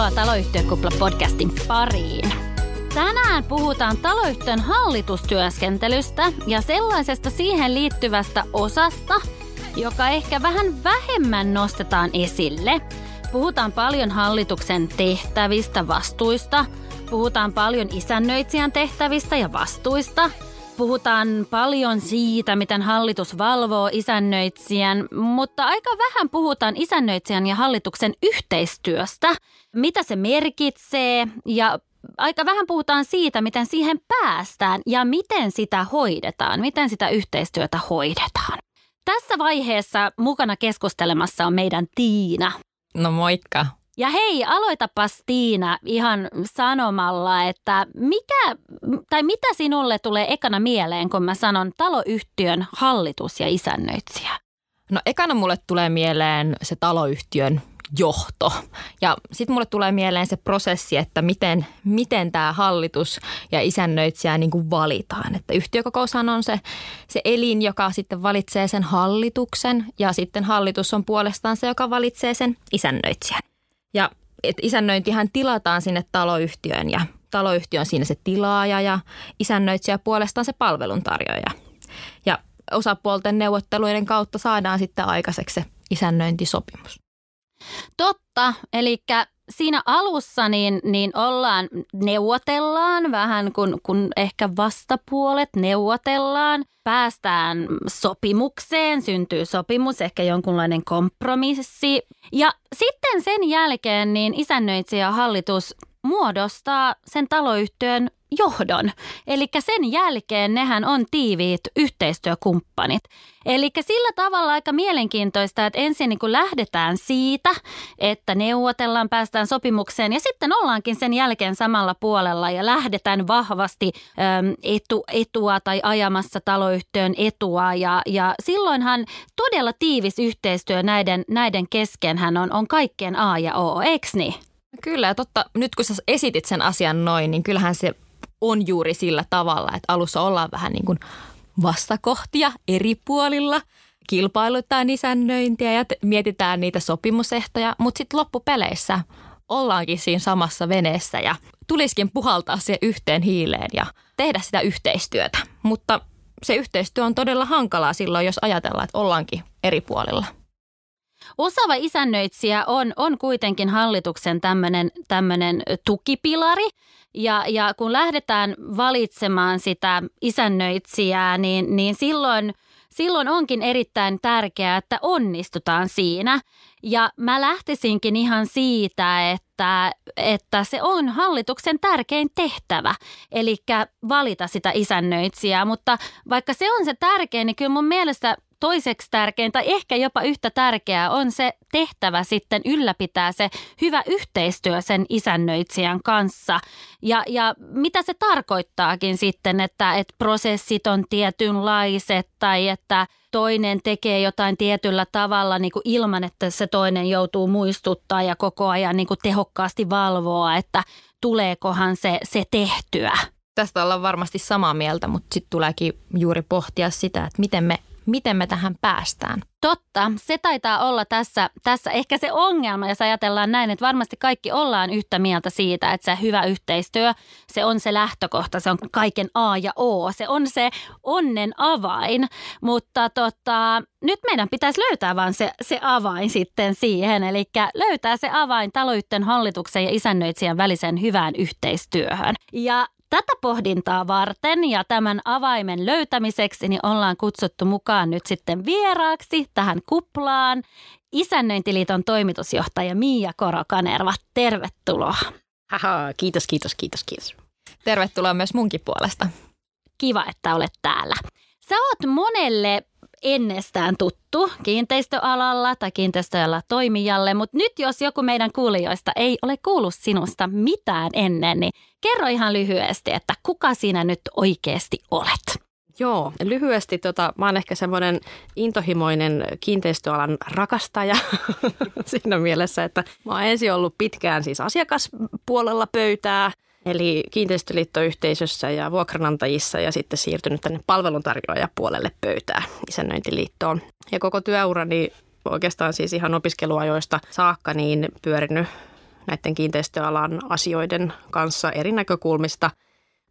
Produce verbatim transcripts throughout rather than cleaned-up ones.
Tervetuloa Taloyhtiökupla-podcastin pariin. Tänään puhutaan taloyhtiön hallitustyöskentelystä ja sellaisesta siihen liittyvästä osasta, joka ehkä vähän vähemmän nostetaan esille. Puhutaan paljon hallituksen tehtävistä, vastuista. Puhutaan paljon isännöitsijän tehtävistä ja vastuista. Puhutaan paljon siitä, miten hallitus valvoo isännöitsijän, mutta aika vähän puhutaan isännöitsijän ja hallituksen yhteistyöstä, mitä se merkitsee ja aika vähän puhutaan siitä, miten siihen päästään ja miten sitä hoidetaan, miten sitä yhteistyötä hoidetaan. Tässä vaiheessa mukana keskustelemassa on meidän Tiina. No moikka. Ja hei, aloitapas Tiina ihan sanomalla, että mikä, tai mitä sinulle tulee ekana mieleen, kun mä sanon taloyhtiön hallitus ja isännöitsijä? No ekana mulle tulee mieleen se taloyhtiön johto. Ja sitten mulle tulee mieleen se prosessi, että miten, miten tämä hallitus ja isännöitsijä niin kuin valitaan. Että yhtiökokoushan on se, se elin, joka sitten valitsee sen hallituksen ja sitten hallitus on puolestaan se, joka valitsee sen isännöitsijän. Ja et isännöintihän tilataan sinne taloyhtiöön ja taloyhtiö on siinä se tilaaja ja isännöitsijä puolestaan se palveluntarjoaja. Ja osapuolten neuvotteluiden kautta saadaan sitten aikaiseksi se isännöintisopimus. Totta, eli siinä alussa niin, niin ollaan, neuvotellaan vähän kun, kun ehkä vastapuolet neuvotellaan, päästään sopimukseen, syntyy sopimus, ehkä jonkunlainen kompromissi. Ja sitten sen jälkeen niin isännöitsijä ja hallitus muodostaa sen taloyhtiön johdon. Eli sen jälkeen nehän on tiiviit yhteistyökumppanit. Eli sillä tavalla aika mielenkiintoista, että ensin niin kun lähdetään siitä, että neuvotellaan, päästään sopimukseen ja sitten ollaankin sen jälkeen samalla puolella ja lähdetään vahvasti äm, etu, etua tai ajamassa taloyhtiön etua. Ja, ja silloinhan todella tiivis yhteistyö näiden, näiden keskenhän on, on kaikkien A ja O, eiks niin? Kyllä ja totta, nyt kun sä esitit sen asian noin, niin kyllähän se on juuri sillä tavalla, että alussa ollaan vähän niin kuin vastakohtia eri puolilla, kilpailutaan isännöintiä ja mietitään niitä sopimusehtoja, mutta sitten loppupeleissä ollaankin siinä samassa veneessä ja tulisikin puhaltaa siihen yhteen hiileen ja tehdä sitä yhteistyötä. Mutta se yhteistyö on todella hankalaa silloin, jos ajatellaan, että ollaankin eri puolilla. Osaava isännöitsijä on, on kuitenkin hallituksen tämmöinen, tämmöinen tukipilari ja, ja kun lähdetään valitsemaan sitä isännöitsijää, niin, niin silloin, silloin onkin erittäin tärkeää, että onnistutaan siinä. Ja mä lähtisinkin ihan siitä, että, että se on hallituksen tärkein tehtävä, eli valita sitä isännöitsijää, mutta vaikka se on se tärkein, niin kyllä mun mielestä toiseksi tärkein tai ehkä jopa yhtä tärkeää on se tehtävä sitten ylläpitää se hyvä yhteistyö sen isännöitsijän kanssa. Ja, ja mitä se tarkoittaakin sitten, että, että prosessit on tietynlaiset tai että toinen tekee jotain tietyllä tavalla niin kuin ilman, että se toinen joutuu muistuttaa ja koko ajan niin kuin tehokkaasti valvoa, että tuleekohan se, se tehtyä. Tästä ollaan varmasti samaa mieltä, mutta sitten tuleekin juuri pohtia sitä, että miten me Miten me tähän päästään? Totta, se taitaa olla tässä, tässä ehkä se ongelma, jos ajatellaan näin, että varmasti kaikki ollaan yhtä mieltä siitä, että se hyvä yhteistyö, se on se lähtökohta, se on kaiken A ja O, se on se onnen avain, mutta tota, nyt meidän pitäisi löytää vaan se, se avain sitten siihen, eli löytää se avain taloyhtiön hallituksen ja isännöitsijän väliseen hyvään yhteistyöhön. Ja tätä pohdintaa varten ja tämän avaimen löytämiseksi niin ollaan kutsuttu mukaan nyt sitten vieraaksi tähän kuplaan Isännöintiliiton toimitusjohtaja Miia Kurokanerva. Tervetuloa. Aha, kiitos, kiitos, kiitos, kiitos. Tervetuloa myös munkin puolesta. Kiva, että olet täällä. Sä oot monelle ennestään tuttu kiinteistöalalla tai kiinteistöalalla toimijalle, mutta nyt jos joku meidän kuulijoista ei ole kuullut sinusta mitään ennen, niin kerro ihan lyhyesti, että kuka sinä nyt oikeasti olet? Joo, lyhyesti tota, mä oon ehkä semmoinen intohimoinen kiinteistöalan rakastaja siinä mielessä, että mä oon ensin ollut pitkään siis asiakaspuolella pöytää, eli kiinteistöliittoyhteisössä ja vuokranantajissa ja sitten siirtynyt tänne palveluntarjoajapuolelle pöytää Isännöintiliittoon. Ja koko työurani oikeastaan siis ihan opiskeluajoista saakka niin pyörinyt näiden kiinteistöalan asioiden kanssa eri näkökulmista.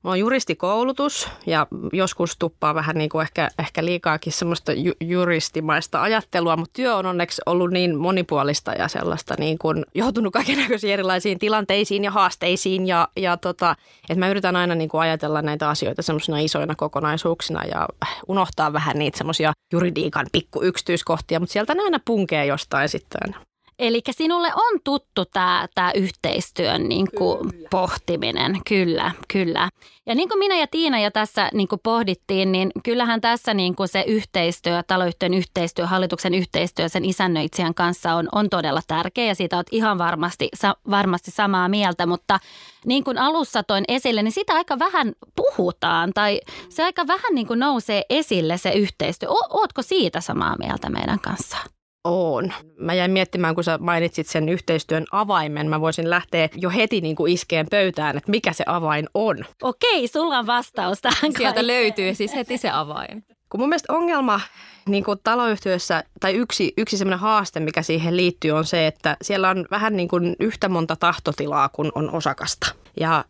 Mulla on juristikoulutus ja joskus tuppaa vähän niin kuin ehkä, ehkä liikaakin semmoista ju- juristimaista ajattelua, mutta työ on onneksi ollut niin monipuolista ja sellaista niin kuin joutunut kaikennäköisiin erilaisiin tilanteisiin ja haasteisiin ja, ja tota, että mä yritän aina niin kuin ajatella näitä asioita semmoisina isoina kokonaisuuksina ja unohtaa vähän niitä semmoisia juridiikan pikkuyksityiskohtia, mutta sieltä ne aina punkee jostain sitten. Eli sinulle on tuttu tämä, tämä yhteistyön niin kuin kyllä. pohtiminen, kyllä, kyllä. Ja niin kuin minä ja Tiina jo tässä niin kuin pohdittiin, niin kyllähän tässä niin kuin se yhteistyö, taloyhtiön yhteistyö, hallituksen yhteistyö sen isännöitsijän kanssa on, on todella tärkeä ja siitä olet ihan varmasti, sa, varmasti samaa mieltä, mutta niin kuin alussa toin esille, niin sitä aika vähän puhutaan tai se aika vähän niin kuin nousee esille se yhteistyö. O, ootko siitä samaa mieltä meidän kanssaan? On. Mä jäin miettimään, kun sä mainitsit sen yhteistyön avaimen. Mä voisin lähteä jo heti niin kuin iskeen pöytään, että mikä se avain on. Okei, sulla on vastaus tähän. Sieltä löytyy siis heti se avain. Kun mun mielestä ongelma niin kuin taloyhtiössä, tai yksi, yksi sellainen haaste, mikä siihen liittyy, on se, että siellä on vähän niin kuin yhtä monta tahtotilaa kuin on osakasta. Ja,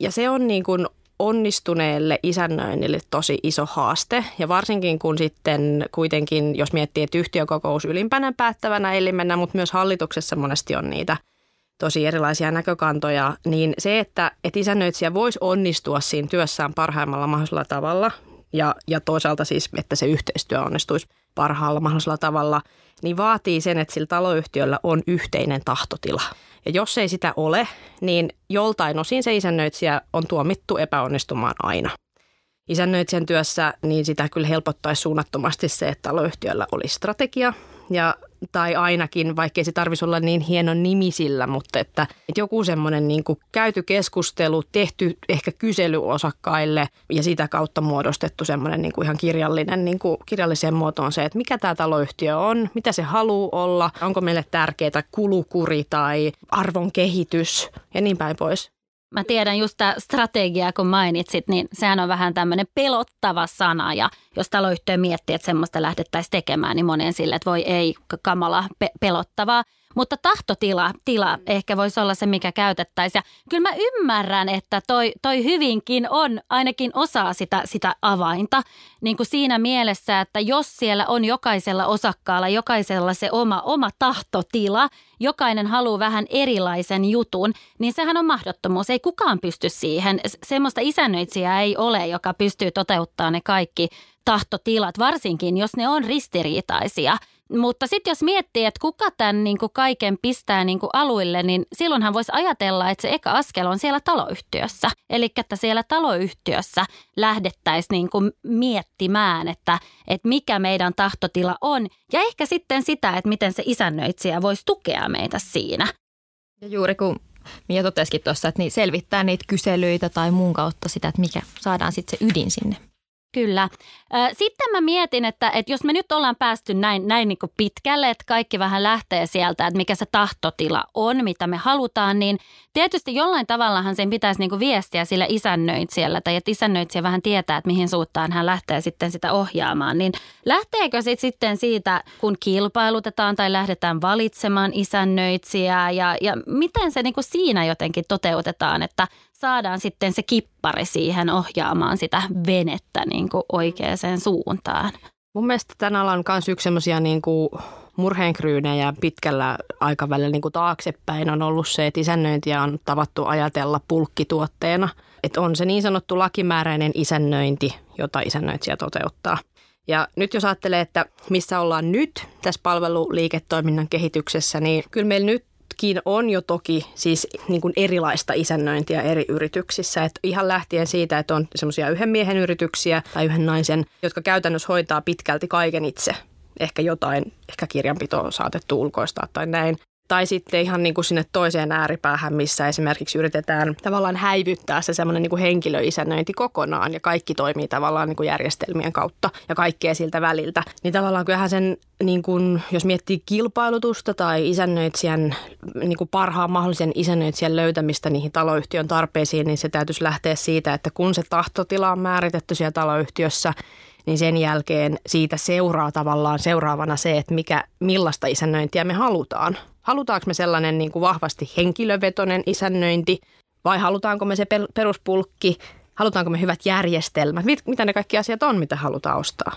ja se on niin kuin onnistuneelle isännöinnille tosi iso haaste ja varsinkin kun sitten kuitenkin, jos miettii, että yhtiökokous ylimpänä päättävänä elimenä, mutta myös hallituksessa monesti on niitä tosi erilaisia näkökantoja, niin se, että, että isännöitsijä voisi onnistua siinä työssään parhaimmalla mahdollisella tavalla ja, ja toisaalta siis, että se yhteistyö onnistuisi parhaalla mahdollisella tavalla, niin vaatii sen, että sillä taloyhtiöllä on yhteinen tahtotila. Ja jos ei sitä ole, niin joltain osin se isännöitsijä on tuomittu epäonnistumaan aina. Isännöitsijän työssä niin sitä kyllä helpottaisi suunnattomasti se, että taloyhtiöllä olisi strategia. Ja, tai ainakin, vaikkei se tarvitsisi olla niin hienon nimisillä, mutta että, että joku semmoinen niin kuin käyty keskustelu, tehty ehkä kysely osakkaille ja sitä kautta muodostettu semmoinen niin kuin ihan kirjallinen, niin kuin kirjalliseen muotoon se, että mikä tämä taloyhtiö on, mitä se haluaa olla, onko meille tärkeää kulukuri tai arvon kehitys ja niin päin pois. Mä tiedän just tämä strategia, kun mainitsit, niin sehän on vähän tämmöinen pelottava sana ja jos taloyhtiö miettii, että semmoista lähdettäisiin tekemään, niin monen sille, että voi ei, kamala, pe- pelottavaa. Mutta tahtotila tila ehkä voisi olla se, mikä käytettäisiin. Ja kyllä mä ymmärrän, että toi, toi hyvinkin on ainakin osaa sitä, sitä avainta niin kuin siinä mielessä, että jos siellä on jokaisella osakkaalla, jokaisella se oma, oma tahtotila, jokainen haluaa vähän erilaisen jutun, niin sehän on mahdottomuus. Ei kukaan pysty siihen. Semmoista isännöitsijää ei ole, joka pystyy toteuttamaan ne kaikki tahtotilat, varsinkin jos ne on ristiriitaisia. Mutta sitten jos miettii, että kuka tämän niin kuin kaiken pistää niin kuin aluille, niin silloinhan voisi ajatella, että se eka askel on siellä taloyhtiössä. Eli että siellä taloyhtiössä lähdettäisiin niin kuin miettimään, että, että mikä meidän tahtotila on. Ja ehkä sitten sitä, että miten se isännöitsijä voisi tukea meitä siinä. Ja juuri kun Miia totesikin tuossa, että selvittää niitä kyselyitä tai muun kautta sitä, että mikä saadaan sitten se ydin sinne. Kyllä. Sitten mä mietin, että, että jos me nyt ollaan päästy näin, näin niin kuin pitkälle, että kaikki vähän lähtee sieltä, että mikä se tahtotila on, mitä me halutaan, niin tietysti jollain tavallahan sen pitäisi niin kuin viestiä sillä isännöitsijällä tai että isännöitsijä vähän tietää, että mihin suuntaan hän lähtee sitten sitä ohjaamaan. Niin lähteekö sit sitten siitä, kun kilpailutetaan tai lähdetään valitsemaan isännöitsijää ja, ja miten se niin kuin siinä jotenkin toteutetaan, että saadaan sitten se kippari siihen ohjaamaan sitä venettä niin kuin oikeaan suuntaan. Mun mielestä tämän alan on myös yksi semmoisia niin kuin murheenkryynejä pitkällä aikavälillä niin kuin taaksepäin on ollut se, että isännöintiä on tavattu ajatella pulkkituotteena. Että on se niin sanottu lakimääräinen isännöinti, jota isännöitsijä toteuttaa. Ja nyt jos ajattelee, että missä ollaan nyt tässä palveluliiketoiminnan kehityksessä, niin kyllä meillä nyt on jo toki siis niin kuin erilaista isännöintiä eri yrityksissä. Et ihan lähtien siitä, että on semmoisia yhden miehen yrityksiä tai yhden naisen, jotka käytännössä hoitaa pitkälti kaiken itse. Ehkä jotain, ehkä kirjanpito on saatettu ulkoistaa tai näin. Tai sitten ihan niin kuin sinne toiseen ääripäähän, missä esimerkiksi yritetään tavallaan häivyttää se semmoinen niin kuin henkilöisännöinti kokonaan ja kaikki toimii tavallaan niin kuin järjestelmien kautta ja kaikkea siltä väliltä. Niin tavallaan kyllähän sen, niin kuin, jos miettii kilpailutusta tai isännöitsijän, niin kuin parhaan mahdollisen isännöitsijän löytämistä niihin taloyhtiön tarpeisiin, niin se täytyisi lähteä siitä, että kun se tahtotila on määritetty siellä taloyhtiössä, niin sen jälkeen siitä seuraa tavallaan seuraavana se, että mikä, millaista isännöintiä me halutaan. Halutaanko me sellainen niin kuin vahvasti henkilövetoinen isännöinti vai halutaanko me se peruspulkki? Halutaanko me hyvät järjestelmät? Mit, mitä ne kaikki asiat on, mitä halutaan ostaa?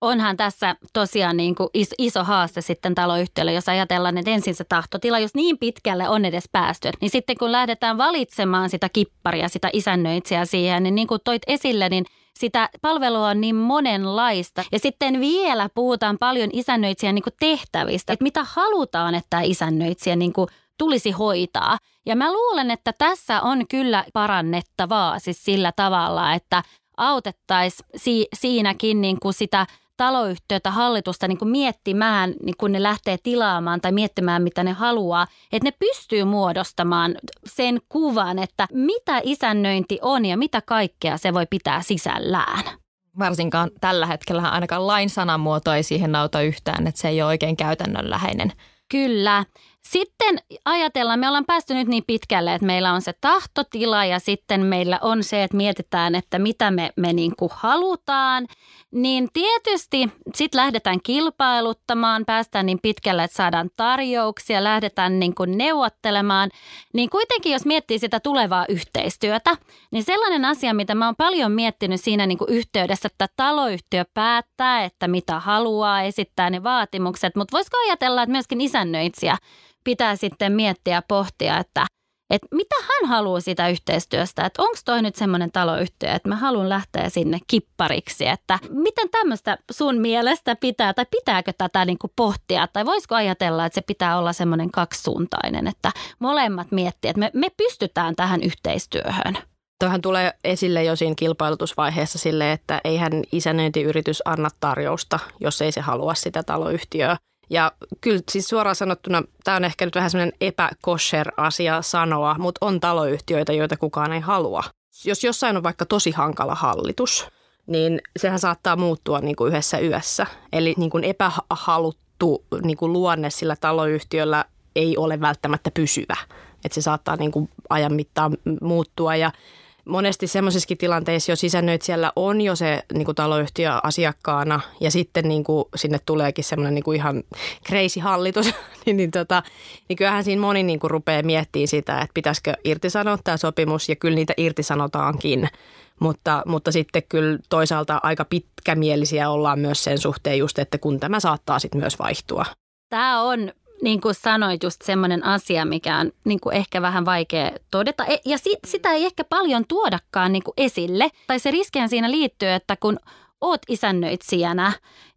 Onhan tässä tosiaan niin kuin iso haaste sitten taloyhtiölle, jos ajatellaan, että ensin se tahtotila, jos niin pitkälle on edes päästy, niin sitten kun lähdetään valitsemaan sitä kipparia, sitä isännöitsijää siihen, niin niin kuin toit esille, niin sitä palvelua on niin monenlaista. Ja sitten vielä puhutaan paljon isännöitsijän niin kuin tehtävistä, että mitä halutaan, että tämä isännöitsijä niin kuin tulisi hoitaa. Ja mä luulen, että tässä on kyllä parannettavaa siis sillä tavalla, että autettaisiin si- siinäkin niin kuin sitä taloyhtiötä, hallitusta niin kuin miettimään, niin kun ne lähtee tilaamaan tai miettimään, mitä ne haluaa, että ne pystyy muodostamaan sen kuvan, että mitä isännöinti on ja mitä kaikkea se voi pitää sisällään. Varsinkaan tällä hetkellä ainakaan lain sanamuoto ei siihen auta yhtään, että se ei ole oikein käytännönläheinen. Kyllä. Sitten ajatellaan, me ollaan päästy nyt niin pitkälle, että meillä on se tahtotila ja sitten meillä on se, että mietitään, että mitä me, me niin kuin halutaan. Niin tietysti sitten lähdetään kilpailuttamaan, päästään niin pitkälle, että saadaan tarjouksia, lähdetään niin kuin neuvottelemaan. Niin kuitenkin, jos miettii sitä tulevaa yhteistyötä, niin sellainen asia, mitä mä oon paljon miettinyt siinä niin kuin yhteydessä, että taloyhtiö päättää, että mitä haluaa, esittää ne vaatimukset. Mutta voisiko ajatella, että myöskin isännöitsijä pitää sitten miettiä ja pohtia, että, että mitä hän haluaa sitä yhteistyöstä, että onko toi nyt semmoinen taloyhtiö, että mä haluan lähteä sinne kippariksi, että miten tämmöistä sun mielestä pitää tai pitääkö tätä niin kuin pohtia tai voisiko ajatella, että se pitää olla semmoinen kaksisuuntainen, että molemmat miettii, että me, me pystytään tähän yhteistyöhön. Tuohan tulee esille jo siinä kilpailutusvaiheessa sille, että eihän isännöintiyritys anna tarjousta, jos ei se halua sitä taloyhtiöä. Ja kyllä siis suoraan sanottuna tämä on ehkä nyt vähän semmoinen epäkosher-asia sanoa, mutta on taloyhtiöitä, joita kukaan ei halua. Jos jossain on vaikka tosi hankala hallitus, niin sehän saattaa muuttua niin kuin yhdessä yössä. Eli niin kuin epähaluttu niin kuin luonne sillä taloyhtiöllä ei ole välttämättä pysyvä. Että se saattaa niin kuin ajan mittaan muuttua ja monesti semmoisissakin tilanteissa, jos isännöitsijällä on jo se niin kuin taloyhtiö asiakkaana ja sitten niin kuin sinne tuleekin semmoinen niin kuin ihan crazy hallitus, niin, niin, tota, niin kyllähän siinä moni niin kuin rupeaa miettimään sitä, että pitäisikö irtisanoa tämä sopimus ja kyllä niitä irtisanotaankin. Mutta, mutta sitten kyllä toisaalta aika pitkämielisiä ollaan myös sen suhteen just, että kun tämä saattaa sitten myös vaihtua. Tämä on... Niin kuin sanoit, just semmoinen asia, mikä on niin kuin ehkä vähän vaikea todeta. Ja sit, sitä ei ehkä paljon tuodakaan niin kuin esille. Tai se riskihän siinä liittyy, että kun oot isännöitsijänä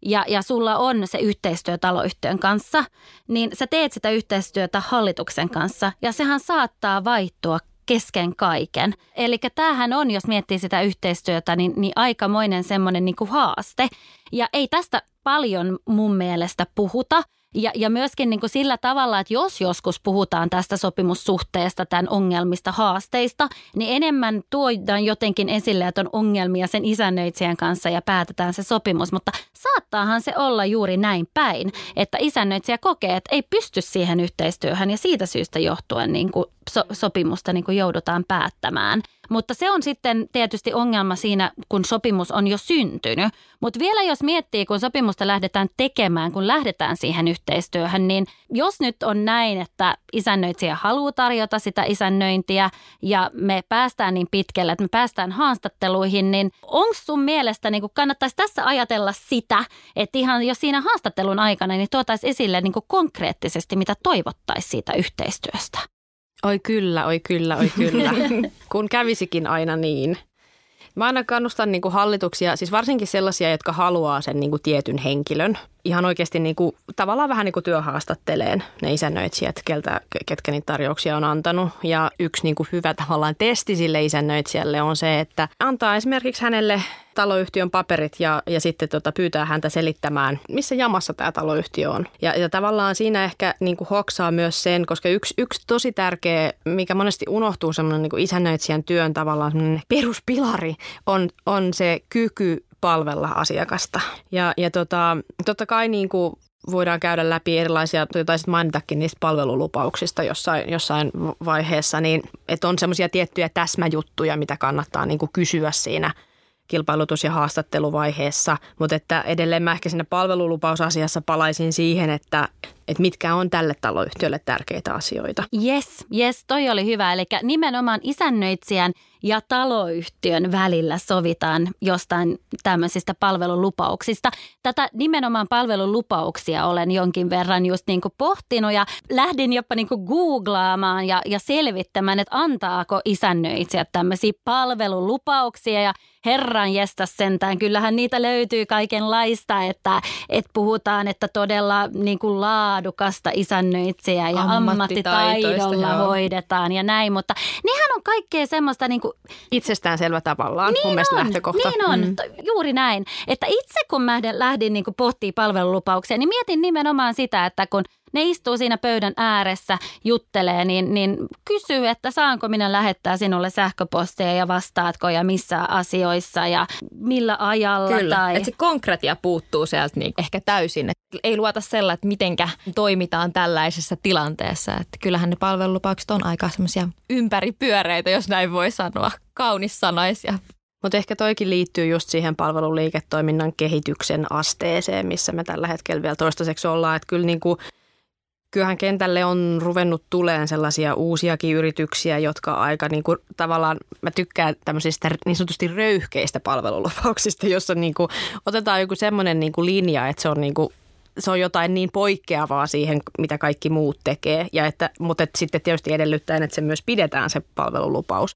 ja, ja sulla on se yhteistyö taloyhtiön kanssa, niin sä teet sitä yhteistyötä hallituksen kanssa. Ja sehän saattaa vaihtua kesken kaiken. Eli tämähän on, jos miettii sitä yhteistyötä, niin, niin aikamoinen semmoinen niin kuin haaste. Ja ei tästä paljon mun mielestä puhuta. Ja, ja myöskin niin kuin sillä tavalla, että jos joskus puhutaan tästä sopimussuhteesta, tämän ongelmista, haasteista, niin enemmän tuodaan jotenkin esille, että on ongelmia sen isännöitsijän kanssa ja päätetään se sopimus. Mutta saattaahan se olla juuri näin päin, että isännöitsijä kokee, että ei pysty siihen yhteistyöhön ja siitä syystä johtuen niin kuin so- sopimusta niin kuin joudutaan päättämään. Mutta se on sitten tietysti ongelma siinä, kun sopimus on jo syntynyt. Mutta vielä jos miettii, kun sopimusta lähdetään tekemään, kun lähdetään siihen yhteistyöhön, niin jos nyt on näin, että isännöitsijä haluaa tarjota sitä isännöintiä ja me päästään niin pitkälle, että me päästään haastatteluihin, niin onko sun mielestä, niin kun kannattaisi tässä ajatella sitä, että ihan jo siinä haastattelun aikana niin tuotaisiin esille niin kun konkreettisesti, mitä toivottaisiin siitä yhteistyöstä? Oi kyllä, oi kyllä, oi kyllä. Kun kävisikin aina niin. Mä aina kannustan niin kuin hallituksia, siis varsinkin sellaisia, jotka haluaa sen niin kuin tietyn henkilön. Ihan oikeasti niin kuin, tavallaan vähän niin kuin työhaastatteleen ne isännöitsijät, keltä, ketkä niitä tarjouksia on antanut. Ja yksi niin kuin hyvä tavallaan testi sille isännöitsijälle on se, että antaa esimerkiksi hänelle taloyhtiön paperit ja, ja sitten tota, pyytää häntä selittämään, missä jamassa tämä taloyhtiö on. Ja, ja tavallaan siinä ehkä niin kuin hoksaa myös sen, koska yksi, yksi tosi tärkeä, mikä monesti unohtuu semmoinen niin kuin isännöitsijän työn tavallaan semmoinen peruspilari on, on se kyky palvella asiakasta. Ja, ja tota, totta kai niin kuin voidaan käydä läpi erilaisia, tai sitten mainitakin niistä palvelulupauksista jossain, jossain vaiheessa, niin että on semmoisia tiettyjä täsmäjuttuja, mitä kannattaa niin kuin kysyä siinä kilpailutus- ja haastatteluvaiheessa, mutta että edelleen mä ehkä siinä palvelulupausasiassa palaisin siihen, että, että mitkä on tälle taloyhtiölle tärkeitä asioita. Yes, yes, toi oli hyvä. Eli nimenomaan isännöitsijän ja taloyhtiön välillä sovitaan jostain tämmöisistä palvelulupauksista. Tätä nimenomaan palvelulupauksia olen jonkin verran just niin kuin pohtinut ja lähdin jopa niin kuin googlaamaan ja, ja selvittämään, että antaako isännöitsijät tämmöisiä palvelulupauksia ja herran jestä sentään. Kyllähän niitä löytyy kaikenlaista, että, että puhutaan, että todella niin kuin laadukasta isännöitsijää ja ammattitaidolla hoidetaan ja näin, mutta nehän on kaikkea semmoista niin kuin itsestäänselvä tavallaan, niin mun mielestä on, lähtökohta. Niin on, mm. juuri näin. Että itse kun mä lähdin niin pohtimaan palvelulupauksia, niin mietin nimenomaan sitä, että kun ne istuu siinä pöydän ääressä, juttelee, niin, niin kysyy, että saanko minä lähettää sinulle sähköpostia ja vastaatko ja missä asioissa ja millä ajalla. Kyllä, tai... että se konkretia puuttuu sieltä niin ehkä täysin. Et ei luota sellainen, että mitenkä toimitaan tällaisessa tilanteessa. Et kyllähän ne palvelulupaukset on aika semmoisia ympäripyöreitä, jos näin voi sanoa, kaunissanaisia. Mutta ehkä toikin liittyy just siihen palveluliiketoiminnan kehityksen asteeseen, missä me tällä hetkellä vielä toistaiseksi ollaan, että kyllä niin kuin kyllähän kentälle on ruvennut tuleen sellaisia uusiakin yrityksiä, jotka aika niin kuin, tavallaan, mä tykkään tämmöisistä niin sanotusti röyhkeistä palvelulupauksista, jossa niin kuin, otetaan joku semmoinen niin kuin linja, että se on, niin kuin, se on jotain niin poikkeavaa siihen, mitä kaikki muut tekee. Ja että, mutta että sitten tietysti edellyttäen, että se myös pidetään se palvelulupaus.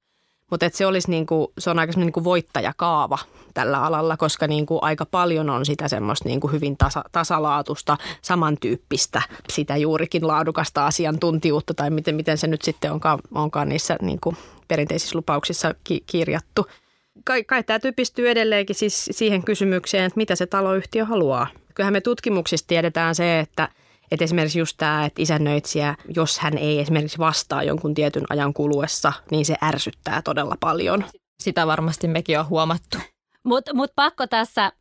Mutta että se, olisi niin kuin, se on aika semmoinen niin kuin voittajakaava tällä alalla, koska niin kuin aika paljon on sitä semmoista niin kuin hyvin tasa, tasalaatusta, samantyyppistä, sitä juurikin laadukasta asiantuntijuutta tai miten, miten se nyt sitten onkaan, onkaan niissä niin kuin perinteisissä lupauksissa ki, kirjattu. Kai, kai tämä typistyy edelleenkin siis siihen kysymykseen, että mitä se taloyhtiö haluaa. Kyllähän me tutkimuksissa tiedetään se, että Että esimerkiksi just tämä, että isännöitsijä, jos hän ei esimerkiksi vastaa jonkun tietyn ajan kuluessa, niin se ärsyttää todella paljon. Sitä varmasti mekin on huomattu. Mutta mut pakko tässä,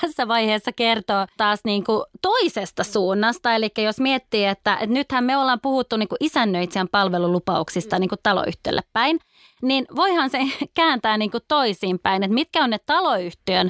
tässä vaiheessa kertoa taas niinku toisesta suunnasta. Eli jos miettii, että et nythän me ollaan puhuttu niinku isännöitsijän palvelulupauksista niinku taloyhtiölle päin, niin voihan se kääntää niinku toisinpäin, että mitkä on ne taloyhtiön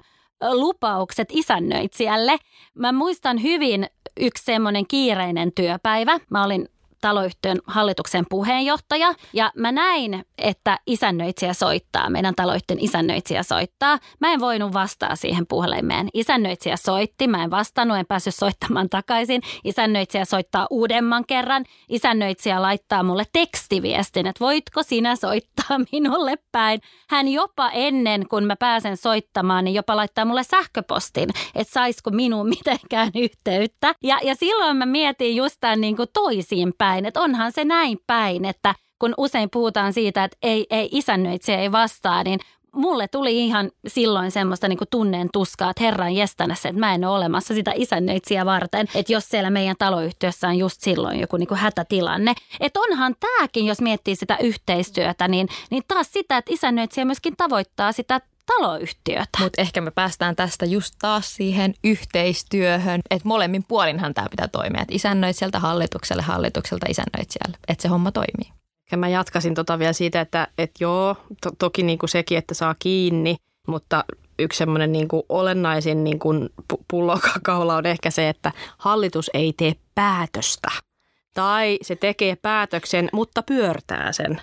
lupaukset isännöitsijälle. Mä muistan hyvin yksi semmoinen kiireinen työpäivä. Mä olin taloyhtiön hallituksen puheenjohtaja ja mä näin, että isännöitsijä soittaa, meidän taloyhtiön isännöitsijä soittaa. Mä en voinut vastaa siihen puhelimeen. Isännöitsijä soitti, mä en vastannut, en päässyt soittamaan takaisin. Isännöitsijä soittaa uudemman kerran. Isännöitsijä laittaa mulle tekstiviestin, että voitko sinä soittaa minulle päin. Hän jopa ennen, kun mä pääsen soittamaan, niin jopa laittaa mulle sähköpostin, että saisiko minuun mitenkään yhteyttä. Ja, ja silloin mä mietin just tämän niin kuin toisinpäin. Että onhan se näin päin, että kun usein puhutaan siitä, että ei, ei isännöitsijä ei vastaa, niin mulle tuli ihan silloin semmoista niin kuin tunneen tuskaa, että herran jestänässä, että mä en ole olemassa sitä isännöitsijää varten. Että jos siellä meidän taloyhtiössä on just silloin joku niin kuin hätätilanne. Että onhan tämäkin, jos miettii sitä yhteistyötä, niin, niin taas sitä, että isännöitsijä myöskin tavoittaa sitä taloyhtiötä. Mutta ehkä me päästään tästä just taas siihen yhteistyöhön, että molemmin puolinhan tämä pitää toimia, että isännöitsijältä hallitukselle, hallitukselta isännöitsijälle, että se homma toimii. Ja mä jatkasin tota vielä siitä, että et joo, to- toki niinku sekin, että saa kiinni, mutta yksi semmoinen niinku olennaisin niinku pullonkaula on ehkä se, että hallitus ei tee päätöstä. Tai se tekee päätöksen, mutta pyörtää sen.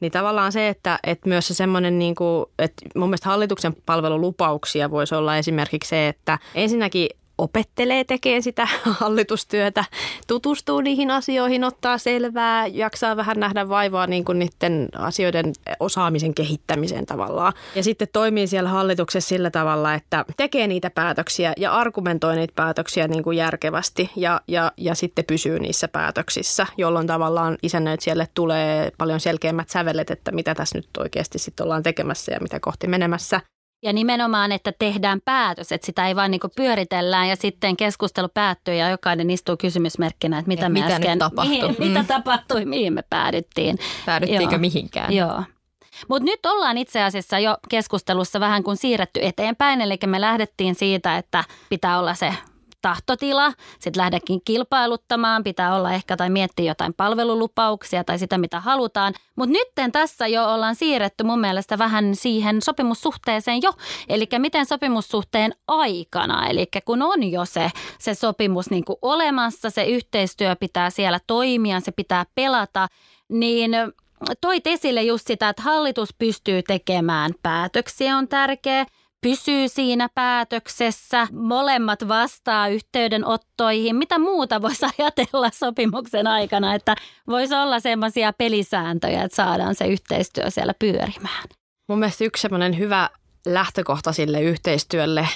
Niin tavallaan se, että, että myös se semmoinen, niin kuin, että mun mielestä hallituksen palvelulupauksia voisi olla esimerkiksi se, että ensinnäkin opettelee tekemään sitä hallitustyötä, tutustuu niihin asioihin, ottaa selvää, jaksaa vähän nähdä vaivaa niin kuin niiden asioiden osaamisen kehittämiseen tavallaan. Ja sitten toimii siellä hallituksessa sillä tavalla, että tekee niitä päätöksiä ja argumentoi niitä päätöksiä niin kuin järkevästi ja, ja, ja sitten pysyy niissä päätöksissä, jolloin tavallaan isännöitsijälle tulee paljon selkeämmät sävelet, että mitä tässä nyt oikeasti sitten ollaan tekemässä ja mitä kohti menemässä. Ja nimenomaan, että tehdään päätös, että sitä ei vaan niin kuin pyöritellään ja sitten keskustelu päättyy ja jokainen istuu kysymysmerkkinä, että mitä et me mitä äsken, tapahtui? Mihin, mm. mitä tapahtui, mihin me päädyttiin. Päädyttiinkö Joo. mihinkään? Joo. Mutta nyt ollaan itse asiassa jo keskustelussa vähän kuin siirretty eteenpäin, eli me lähdettiin siitä, että pitää olla se tahtotila, sitten lähdekin kilpailuttamaan, pitää olla ehkä tai miettiä jotain palvelulupauksia tai sitä, mitä halutaan. Mutta nytten tässä jo ollaan siirretty mun mielestä vähän siihen sopimussuhteeseen jo, eli miten sopimussuhteen aikana, eli kun on jo se, se sopimus niin kuin olemassa, se yhteistyö pitää siellä toimia, se pitää pelata, niin toit esille just sitä, että hallitus pystyy tekemään päätöksiä on tärkeä. Pysyy siinä päätöksessä, molemmat vastaa yhteydenottoihin. Mitä muuta voisi ajatella sopimuksen aikana, että voisi olla semmoisia pelisääntöjä, että saadaan se yhteistyö siellä pyörimään? Mun mielestä yksi semmoinen hyvä lähtökohta sille yhteistyölle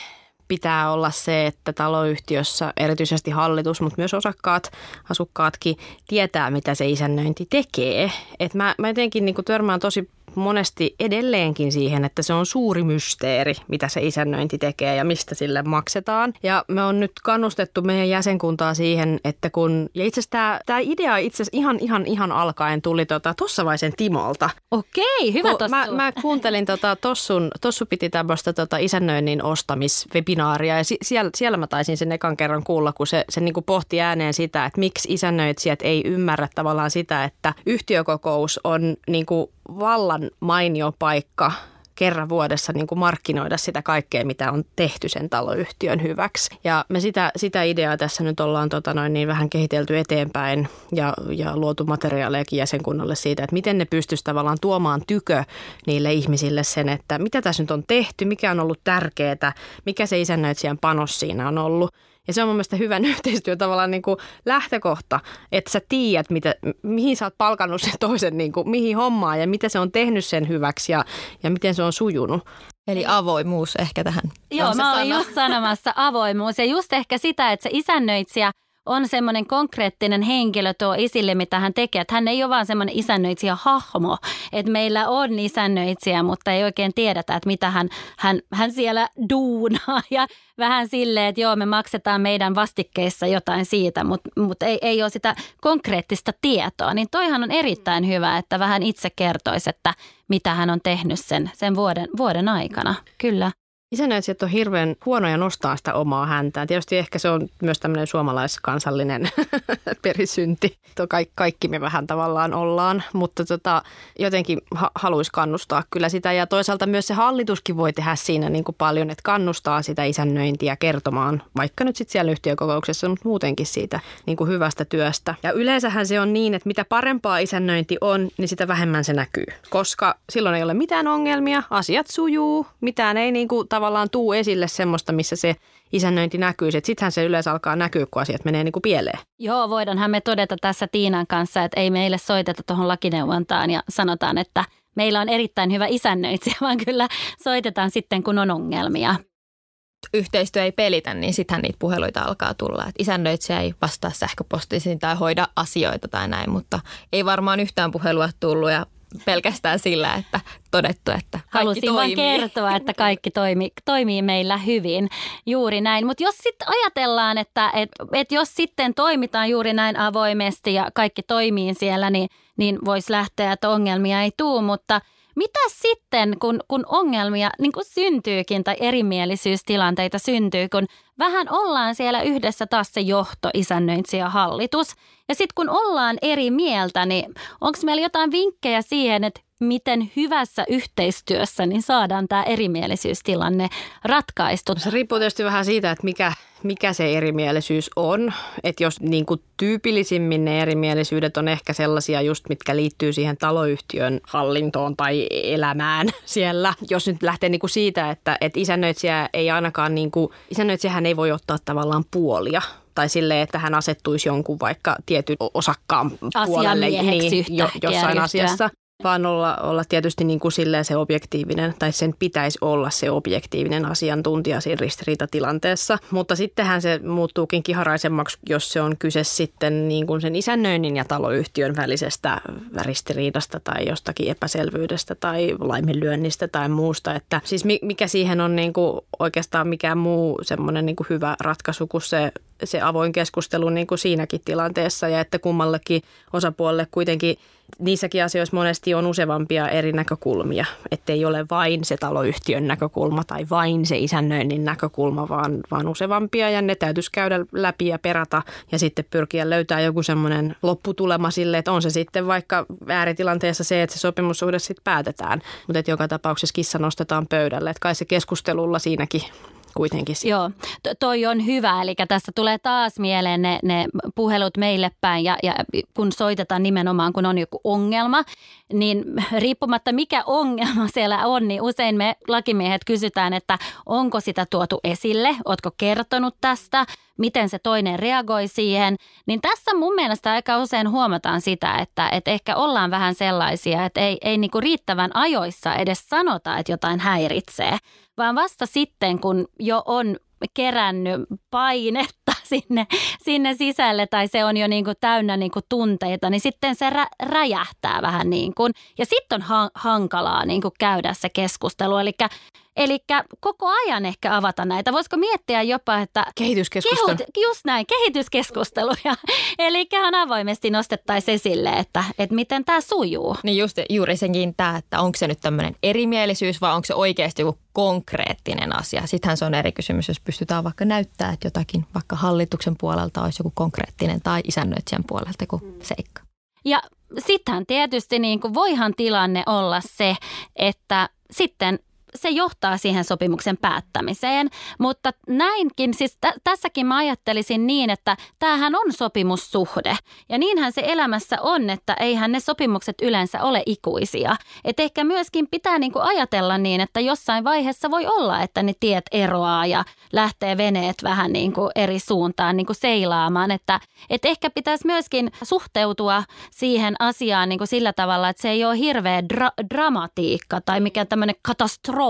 pitää olla se, että taloyhtiössä erityisesti hallitus, mutta myös osakkaat, asukkaatkin tietää, mitä se isännöinti tekee. Et mä, mä jotenkin niin kun törmään tosi monesti edelleenkin siihen, että se on suuri mysteeri, mitä se isännöinti tekee ja mistä sille maksetaan. Ja me on nyt kannustettu meidän jäsenkuntaa siihen, että kun, ja itse asiassa tämä idea itse asiassa ihan, ihan, ihan alkaen tuli tuota, Tossavaisen Timolta. Okei, hyvä Tossu. Mä, mä kuuntelin, tuota, Tossun, Tossu piti tämmöistä tuota, isännöinnin ostamiswebinaaria ja si- siellä, siellä mä taisin sen ekan kerran kuulla, kun se, se niin kuin pohti ääneen sitä, että miksi isännöitsijät ei ymmärrä tavallaan sitä, että yhtiökokous on niin kuin vallan mainio paikka kerran vuodessa niin kuin markkinoida sitä kaikkea, mitä on tehty sen taloyhtiön hyväksi. Ja me sitä, sitä ideaa tässä nyt ollaan tota noin, niin vähän kehitelty eteenpäin ja, ja luotu materiaalejakin jäsenkunnalle siitä, että miten ne pystyisi tavallaan tuomaan tykö niille ihmisille sen, että mitä tässä nyt on tehty, mikä on ollut tärkeää, mikä se isännöitsijän panos siinä on ollut. Ja se on mun mielestä hyvän yhteistyön tavallaan niin kuin lähtökohta, että sä tiedät, mitä, mihin sä oot palkannut sen toisen, niin kuin, mihin hommaan ja mitä se on tehnyt sen hyväksi ja, ja miten se on sujunut. Eli avoimuus ehkä tähän. Joo, mä olin just sanomassa avoimuus ja just ehkä sitä, että se isännöitsijä on semmoinen konkreettinen henkilö tuo esille, mitä hän tekee. Että hän ei ole vaan semmoinen isännöitsijähahmo, että meillä on isännöitsijä, mutta ei oikein tiedetä, että mitä hän, hän, hän siellä duunaa. Ja vähän silleen, että joo, me maksetaan meidän vastikkeissa jotain siitä, mutta, mutta ei, ei ole sitä konkreettista tietoa. Niin toihan on erittäin hyvä, että vähän itse kertoisi, että mitä hän on tehnyt sen, sen vuoden, vuoden aikana. Kyllä. Isännöitsijät on hirveän huonoja nostaa sitä omaa häntään. Tietysti ehkä se on myös tämmöinen suomalaiskansallinen perisynti. Kaikki me vähän tavallaan ollaan, mutta tota, jotenkin haluaisi kannustaa kyllä sitä. Ja toisaalta myös se hallituskin voi tehdä siinä niin kuin paljon, että kannustaa sitä isännöintiä kertomaan, vaikka nyt sitten siellä yhtiökokouksessa, mutta muutenkin siitä niin kuin hyvästä työstä. Ja yleensähän se on niin, että mitä parempaa isännöinti on, niin sitä vähemmän se näkyy. Koska silloin ei ole mitään ongelmia, asiat sujuu, mitään ei niin kuin tavallaan tuu esille semmoista, missä se isännöinti näkyisi. Sittenhän se yleensä alkaa näkyä, kun asiat menee niin kuin pieleen. Joo, voidaanhan me todeta tässä Tiinan kanssa, että ei meille soiteta tuohon lakineuvontaan ja sanotaan, että meillä on erittäin hyvä isännöitsijä, vaan kyllä soitetaan sitten, kun on ongelmia. Yhteistyö ei pelitä, niin sittenhän niitä puheluita alkaa tulla. Et isännöitsijä ei vastaa sähköpostisiin tai hoida asioita tai näin, mutta ei varmaan yhtään puhelua tullut ja pelkästään sillä, että todettu, että kaikki halusin toimii. Halusin vain kertoa, että kaikki toimi, toimii meillä hyvin. Juuri näin. Mutta jos sitten ajatellaan, että et, et jos sitten toimitaan juuri näin avoimesti ja kaikki toimii siellä, niin, niin voisi lähteä, että ongelmia ei tule. Mutta mitä sitten, kun, kun ongelmia niin kun syntyykin tai erimielisyystilanteita syntyy, kun vähän ollaan siellä yhdessä taas se johto, isännöitsijä, hallitus. Ja sitten kun ollaan eri mieltä, niin onko meillä jotain vinkkejä siihen, että miten hyvässä yhteistyössä niin saadaan tämä erimielisyystilanne ratkaistu? Se riippuu tietysti vähän siitä, että mikä, mikä se erimielisyys on. Että jos niin kuin tyypillisimmin ne erimielisyydet on ehkä sellaisia just, mitkä liittyy siihen taloyhtiön hallintoon tai elämään siellä. Jos nyt lähtee niin kuin siitä, että, että isännöitsijä ei ainakaan, niin kuin, isännöitsijähän ei voi ottaa tavallaan puolia. Tai silleen, että hän asettuisi jonkun vaikka tietyn osakkaan puolelle niin, jo, jossain asiassa. Vaan olla, olla tietysti niin kuin silleen se objektiivinen, tai sen pitäisi olla se objektiivinen asiantuntija siinä ristiriitatilanteessa. Mutta sittenhän se muuttuukin kiharaisemmaksi, jos se on kyse sitten niin kuin sen isännöinnin ja taloyhtiön välisestä ristiriidasta tai jostakin epäselvyydestä tai laiminlyönnistä tai muusta. Että siis mikä siihen on niin kuin oikeastaan mikään muu semmoinen niin kuin hyvä ratkaisu kuin se, se avoin keskustelu niin kuin siinäkin tilanteessa ja että kummallakin osapuolelle kuitenkin niissäkin asioissa monesti on useampia eri näkökulmia, ettei ole vain se taloyhtiön näkökulma tai vain se isännöinnin näkökulma, vaan, vaan useampia ja ne täytyisi käydä läpi ja perata ja sitten pyrkiä löytää joku semmoinen lopputulema sille, että on se sitten vaikka ääritilanteessa se, että se sopimussuhde sitten päätetään, mutta että joka tapauksessa kissa nostetaan pöydälle, että kai se keskustelulla siinäkin kuitenkin. Joo, toi on hyvä. Eli tässä tulee taas mieleen ne, ne puhelut meille päin ja, ja kun soitetaan nimenomaan, kun on joku ongelma, niin riippumatta mikä ongelma siellä on, niin usein me lakimiehet kysytään, että onko sitä tuotu esille, ootko kertonut tästä, miten se toinen reagoi siihen. Niin tässä mun mielestä aika usein huomataan sitä, että, että ehkä ollaan vähän sellaisia, että ei, ei niinku riittävän ajoissa edes sanota, että jotain häiritsee, vaan vasta sitten, kun jo on kerännyt painetta sinne, sinne sisälle tai se on jo niin kuin täynnä niin kuin tunteita, niin sitten se rä, räjähtää vähän niin kuin. Ja sitten on hankalaa niin kuin käydä se keskustelu. Eli Eli koko ajan ehkä avata näitä. Voisiko miettiä jopa, että... Kehityskeskustelu. Kehut, just näin, kehityskeskusteluja. Eli ihan avoimesti nostettaisiin esille, että, että miten tämä sujuu. Niin just juuri senkin tämä, että onko se nyt tämmöinen erimielisyys vai onko se oikeasti joku konkreettinen asia. Sittenhän se on eri kysymys, jos pystytään vaikka näyttämään, että jotakin vaikka hallituksen puolelta olisi joku konkreettinen tai isännöitsijän puolelta joku mm. seikka. Ja sittenhän tietysti niin kuin voihan tilanne olla se, että sitten... Se johtaa siihen sopimuksen päättämiseen, mutta näinkin, siis t- tässäkin mä ajattelisin niin, että tämähän on sopimussuhde ja niinhän se elämässä on, että eihän ne sopimukset yleensä ole ikuisia. Et ehkä myöskin pitää niinku ajatella niin, että jossain vaiheessa voi olla, että ne tiet eroaa ja lähtee veneet vähän niinku eri suuntaan niinku seilaamaan. Että et ehkä pitäisi myöskin suhteutua siihen asiaan niinku sillä tavalla, että se ei ole hirveä dra- dramatiikka tai mikä tämmöinen katastrofi.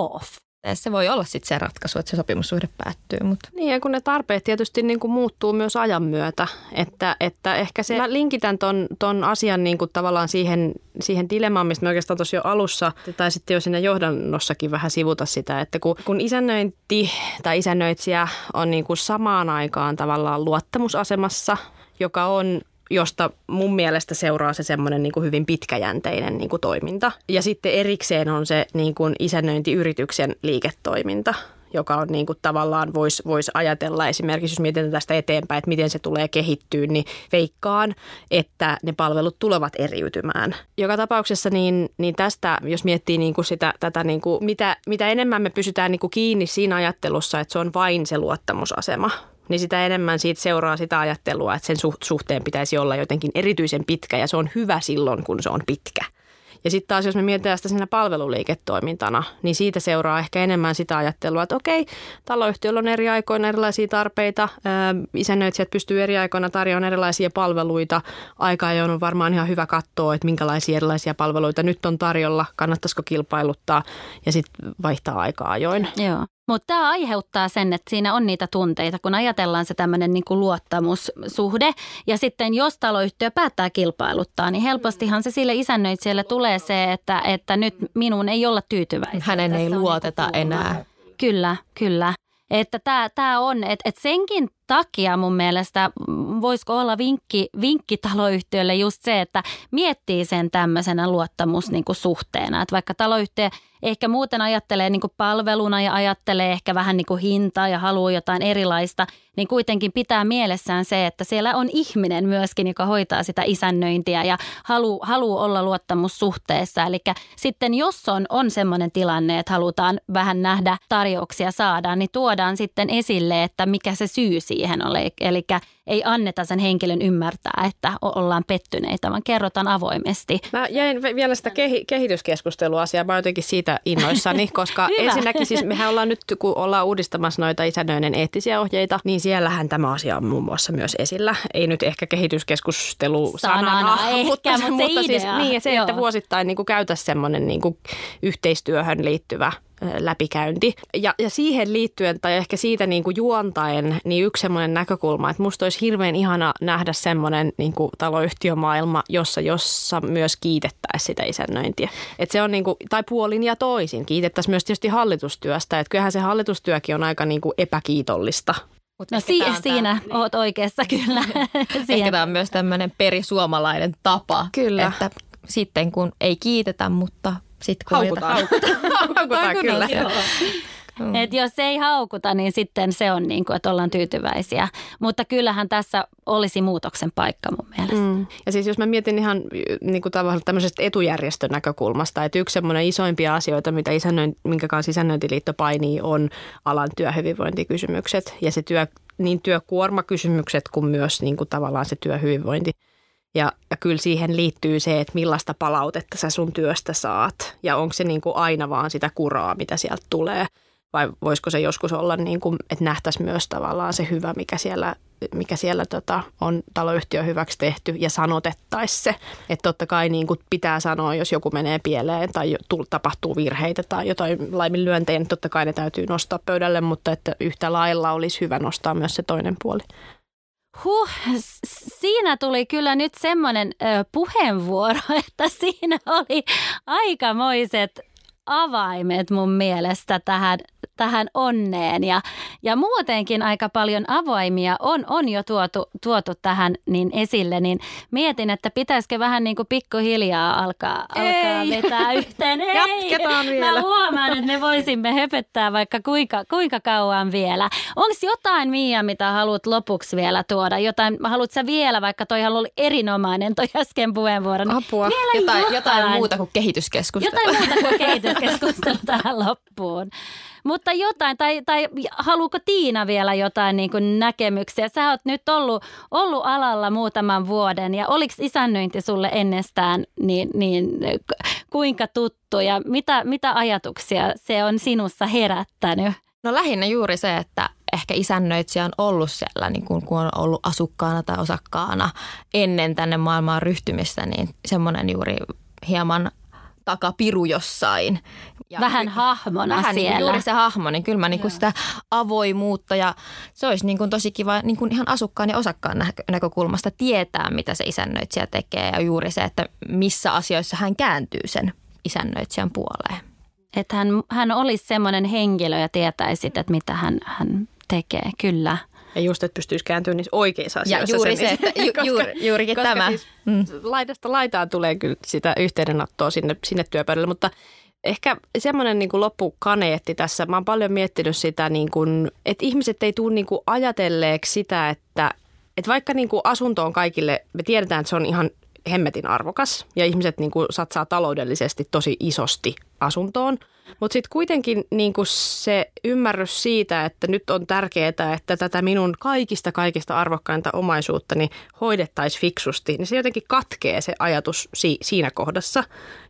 Se voi olla sitten se ratkaisu, että se sopimussuhde päättyy. Mutta. Niin ja kun ne tarpeet tietysti niin kuin muuttuu myös ajan myötä, että, että ehkä se, mä linkitän ton, ton asian niin kuin tavallaan siihen, siihen dilemmaan, mistä me oikeastaan tuossa jo alussa tai sitten jo siinä johdannossakin vähän sivuta sitä, että kun, kun isännöinti tai isännöitsijä on niin kuin samaan aikaan tavallaan luottamusasemassa, joka on... josta mun mielestä seuraa se semmoinen niin kuin hyvin pitkäjänteinen niin kuin toiminta. Ja sitten erikseen on se niin kuin isännöintiyrityksen liiketoiminta, joka on niin kuin tavallaan voisi vois ajatella esimerkiksi, jos mietitään tästä eteenpäin, että miten se tulee kehittyä, niin veikkaan, että ne palvelut tulevat eriytymään. Joka tapauksessa niin, niin tästä, jos miettii niin kuin sitä, tätä, niin kuin, mitä, mitä enemmän me pysytään niin kuin kiinni siinä ajattelussa, että se on vain se luottamusasema, niin sitä enemmän siitä seuraa sitä ajattelua, että sen suhteen pitäisi olla jotenkin erityisen pitkä ja se on hyvä silloin, kun se on pitkä. Ja sitten taas, jos me mietitään sitä siinä palveluliiketoimintana, niin siitä seuraa ehkä enemmän sitä ajattelua, että okei, taloyhtiöllä on eri aikoina erilaisia tarpeita, isännöitsijät pystyy eri aikoina tarjoamaan erilaisia palveluita, aika ajoin on varmaan ihan hyvä katsoa, että minkälaisia erilaisia palveluita nyt on tarjolla, kannattaisiko kilpailuttaa ja sitten vaihtaa aika ajoin. Joo. Mutta tämä aiheuttaa sen, että siinä on niitä tunteita, kun ajatellaan se tämmöinen niinku luottamussuhde. Ja sitten jos taloyhtiö päättää kilpailuttaa, niin helpostihan se sille isännöitsijälle tulee se, että, että nyt minun ei olla tyytyväisiä. Hänen ei luoteta enää. Kyllä, kyllä. Että tämä, tämä on, että, että senkin takia mun mielestä voisiko olla vinkki, vinkki taloyhtiölle just se, että miettii sen tämmöisenä luottamussuhteena. Että vaikka taloyhtiö ehkä muuten ajattelee niin kuin palveluna ja ajattelee ehkä vähän niin kuin hintaa ja haluaa jotain erilaista, niin kuitenkin pitää mielessään se, että siellä on ihminen myöskin, joka hoitaa sitä isännöintiä ja haluaa haluu olla luottamussuhteessa. Eli sitten jos on, on semmoinen tilanne, että halutaan vähän nähdä tarjouksia saadaan, niin tuodaan sitten esille, että mikä se syy siihen on. Eli ei anneta sen henkilön ymmärtää, että ollaan pettyneitä, vaan kerrotaan avoimesti. Mä jäin vielä sitä kehi- kehityskeskusteluasiaa. Mä oon jotenkin siitä innoissani, koska ensinnäkin siis mehän ollaan nyt, kun ollaan uudistamassa noita isännöinnin eettisiä ohjeita, niin siellähän tämä asia on muun muassa myös esillä. Ei nyt ehkä kehityskeskustelu sanana, mutta, mutta, mutta se siis niin, se, että vuosittain niin kuin käytä semmoinen niin kuin yhteistyöhön liittyvä läpikäynti. Ja, ja siihen liittyen tai ehkä siitä niin kuin juontaen niin yksi semmoinen näkökulma, että musta olisi hirveän ihana nähdä semmoinen niin kuin taloyhtiömaailma, jossa, jossa myös kiitettäisiin sitä isännöintiä. Että se on niin kuin, tai puolin ja toisin, kiitettäisiin myös tietysti hallitustyöstä. Että kyllähän se hallitustyökin on aika niin kuin epäkiitollista. Mutta no si- siinä tämän, oot niin. Oikeassa kyllä. Ehkä tämä on myös tämmöinen perisuomalainen tapa, kyllä. Että sitten kun ei kiitetä, mutta sitten kun haukutaan. Haukutaan, haukutaan kyllä. Mm. Et jos ei haukuta, niin sitten se on niin kuin, että ollaan tyytyväisiä. Mutta kyllähän tässä olisi muutoksen paikka mun mielestä. Mm. Ja siis jos mä mietin ihan niin kuin tavallaan tämmöisestä etujärjestön näkökulmasta, että yksi semmoinen isoimpia asioita, mitä isännöin, minkä kanssa Isännöintiliitto painii, on alan työhyvinvointikysymykset. Ja se työ, niin työkuormakysymykset kuin myös niin kuin tavallaan se työhyvinvointi. Ja, ja kyllä siihen liittyy se, että millaista palautetta sä sun työstä saat. Ja onko se niin kuin aina vaan sitä kuraa, mitä sieltä tulee. Vai voisiko se joskus olla niin kuin, että nähtäisiin myös tavallaan se hyvä, mikä siellä, mikä siellä tota, on taloyhtiön hyväksi tehty ja sanotettaisiin se. Että totta kai niin kuin pitää sanoa, jos joku menee pieleen tai tapahtuu virheitä tai jotain laiminlyöntejä, niin totta kai ne täytyy nostaa pöydälle, mutta että yhtä lailla olisi hyvä nostaa myös se toinen puoli. Huh, siinä tuli kyllä nyt semmoinen ö, puheenvuoro, että siinä oli aikamoiset avaimet mun mielestä tähän, tähän onneen ja, ja muutenkin aika paljon avoimia on, on jo tuotu, tuotu tähän niin esille, niin mietin, että pitäisikö vähän niin kuin pikkuhiljaa alkaa, alkaa vetää yhteen. Ei, jatketaan vielä. Mä huomaan, että me voisimme höpöttää vaikka kuinka, kuinka kauan vielä. Onko jotain, Miia, mitä haluat lopuksi vielä tuoda? Jotain, haluatko sä vielä, vaikka toihan oli erinomainen toi äsken puheenvuoro. Apua. Jotain, jotain. jotain muuta kuin kehityskeskustelu. Jotain muuta kuin kehityskeskustelu. Keskustelu tähän loppuun. Mutta jotain, tai, tai haluuko Tiina vielä jotain niin kuin näkemyksiä? Sä oot nyt ollut, ollut alalla muutaman vuoden, ja oliko isännöinti sulle ennestään niin, niin kuinka tuttu, ja mitä, mitä ajatuksia se on sinussa herättänyt? No lähinnä juuri se, että ehkä isännöitsijä on ollut siellä, niin kun on ollut asukkaana tai osakkaana ennen tänne maailmaan ryhtymistä, niin semmoinen juuri hieman takapiru jossain. Ja vähän hahmona vähän siellä. Juuri se hahmo, niin kyllä mä niin kuin sitä avoimuutta ja se olisi niin kuin tosi kiva niin kuin ihan asukkaan ja osakkaan näkökulmasta tietää, mitä se isännöitsijä tekee ja juuri se, että missä asioissa hän kääntyy sen isännöitsijän puoleen. Että hän, hän olisi semmoinen henkilö ja tietäisit, että mitä hän, hän tekee, kyllä. Ja just, että pystyisi kääntyä niissä oikeissa asioissa. Ja juuri sen, se, että ju, koska, juuri, juurikin koska tämä. Siis mm. laidasta laitaan tulee kyllä sitä yhteydenottoa sinne, sinne työpöydälle, mutta ehkä semmoinen niin kuin loppukaneetti tässä. Mä oon paljon miettinyt sitä, niin kuin, että ihmiset ei tule niin kuin ajatelleeksi sitä, että, että vaikka niin kuin asunto on kaikille, me tiedetään, että se on ihan hemmetin arvokas ja ihmiset niin kuin satsaa taloudellisesti tosi isosti asuntoon. Mutta sitten kuitenkin niinku se ymmärrys siitä, että nyt on tärkeää, että tätä minun kaikista kaikista arvokkainta omaisuuttani hoidettaisiin fiksusti, niin se jotenkin katkee se ajatus si- siinä kohdassa.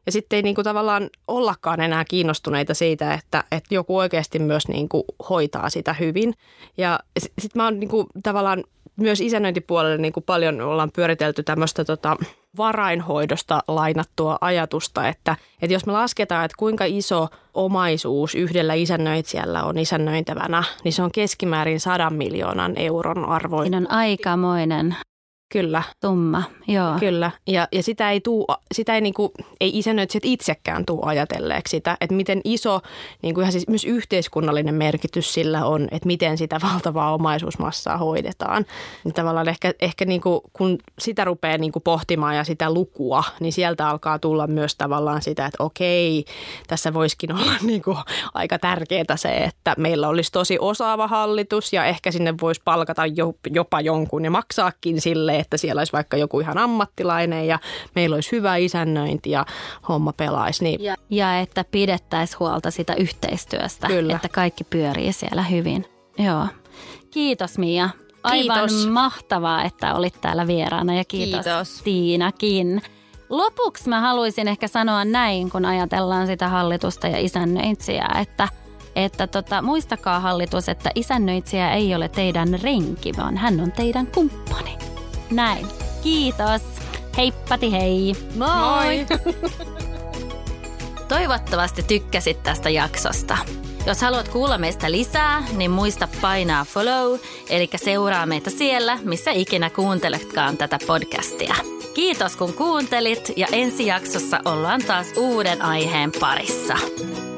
Ja sitten ei niinku tavallaan ollakaan enää kiinnostuneita siitä, että, että joku oikeasti myös niinku hoitaa sitä hyvin. Ja sitten sit mä oon niinku tavallaan myös isännöintipuolelle niinku paljon ollaan pyöritelty tämmöistä tota, varainhoidosta lainattua ajatusta, että, että jos me lasketaan, että kuinka iso omaisuus yhdellä isännöitsijällä on isännöintävänä, niin se on keskimäärin sadan miljoonan euron arvoinen. Siinä on aikamoinen. Kyllä. Tumma, joo. Kyllä. Ja, ja sitä ei, tuu, sitä ei, niinku, ei isännöitsijät itsekään tule ajatelleeksi sitä, että miten iso, niinku ihan siis myös yhteiskunnallinen merkitys sillä on, että miten sitä valtavaa omaisuusmassaa hoidetaan. Niin tavallaan ehkä, ehkä niinku, kun sitä rupeaa niinku pohtimaan ja sitä lukua, niin sieltä alkaa tulla myös tavallaan sitä, että okei, tässä voisikin olla niinku aika tärkeää se, että meillä olisi tosi osaava hallitus ja ehkä sinne voisi palkata jopa jonkun ja maksaakin silleen, että siellä olisi vaikka joku ihan ammattilainen ja meillä olisi hyvä isännöinti ja homma pelaisi. Niin. Ja, ja että pidettäisiin huolta sitä yhteistyöstä, kyllä, että kaikki pyörii siellä hyvin. Joo. Kiitos, Miia. Aivan kiitos. Mahtavaa, että olit täällä vieraana ja kiitos, kiitos. Tiinakin. Lopuksi mä haluaisin ehkä sanoa näin, kun ajatellaan sitä hallitusta ja isännöitsijää, että Että tota, muistakaa hallitus, että isännöitsijä ei ole teidän renki, vaan hän on teidän kumppani. Näin. Kiitos. Heippati hei. Moi. Moi. Toivottavasti tykkäsit tästä jaksosta. Jos haluat kuulla meistä lisää, niin muista painaa follow, eli seuraa meitä siellä, missä ikinä kuunteletkaan tätä podcastia. Kiitos kun kuuntelit ja ensi jaksossa ollaan taas uuden aiheen parissa.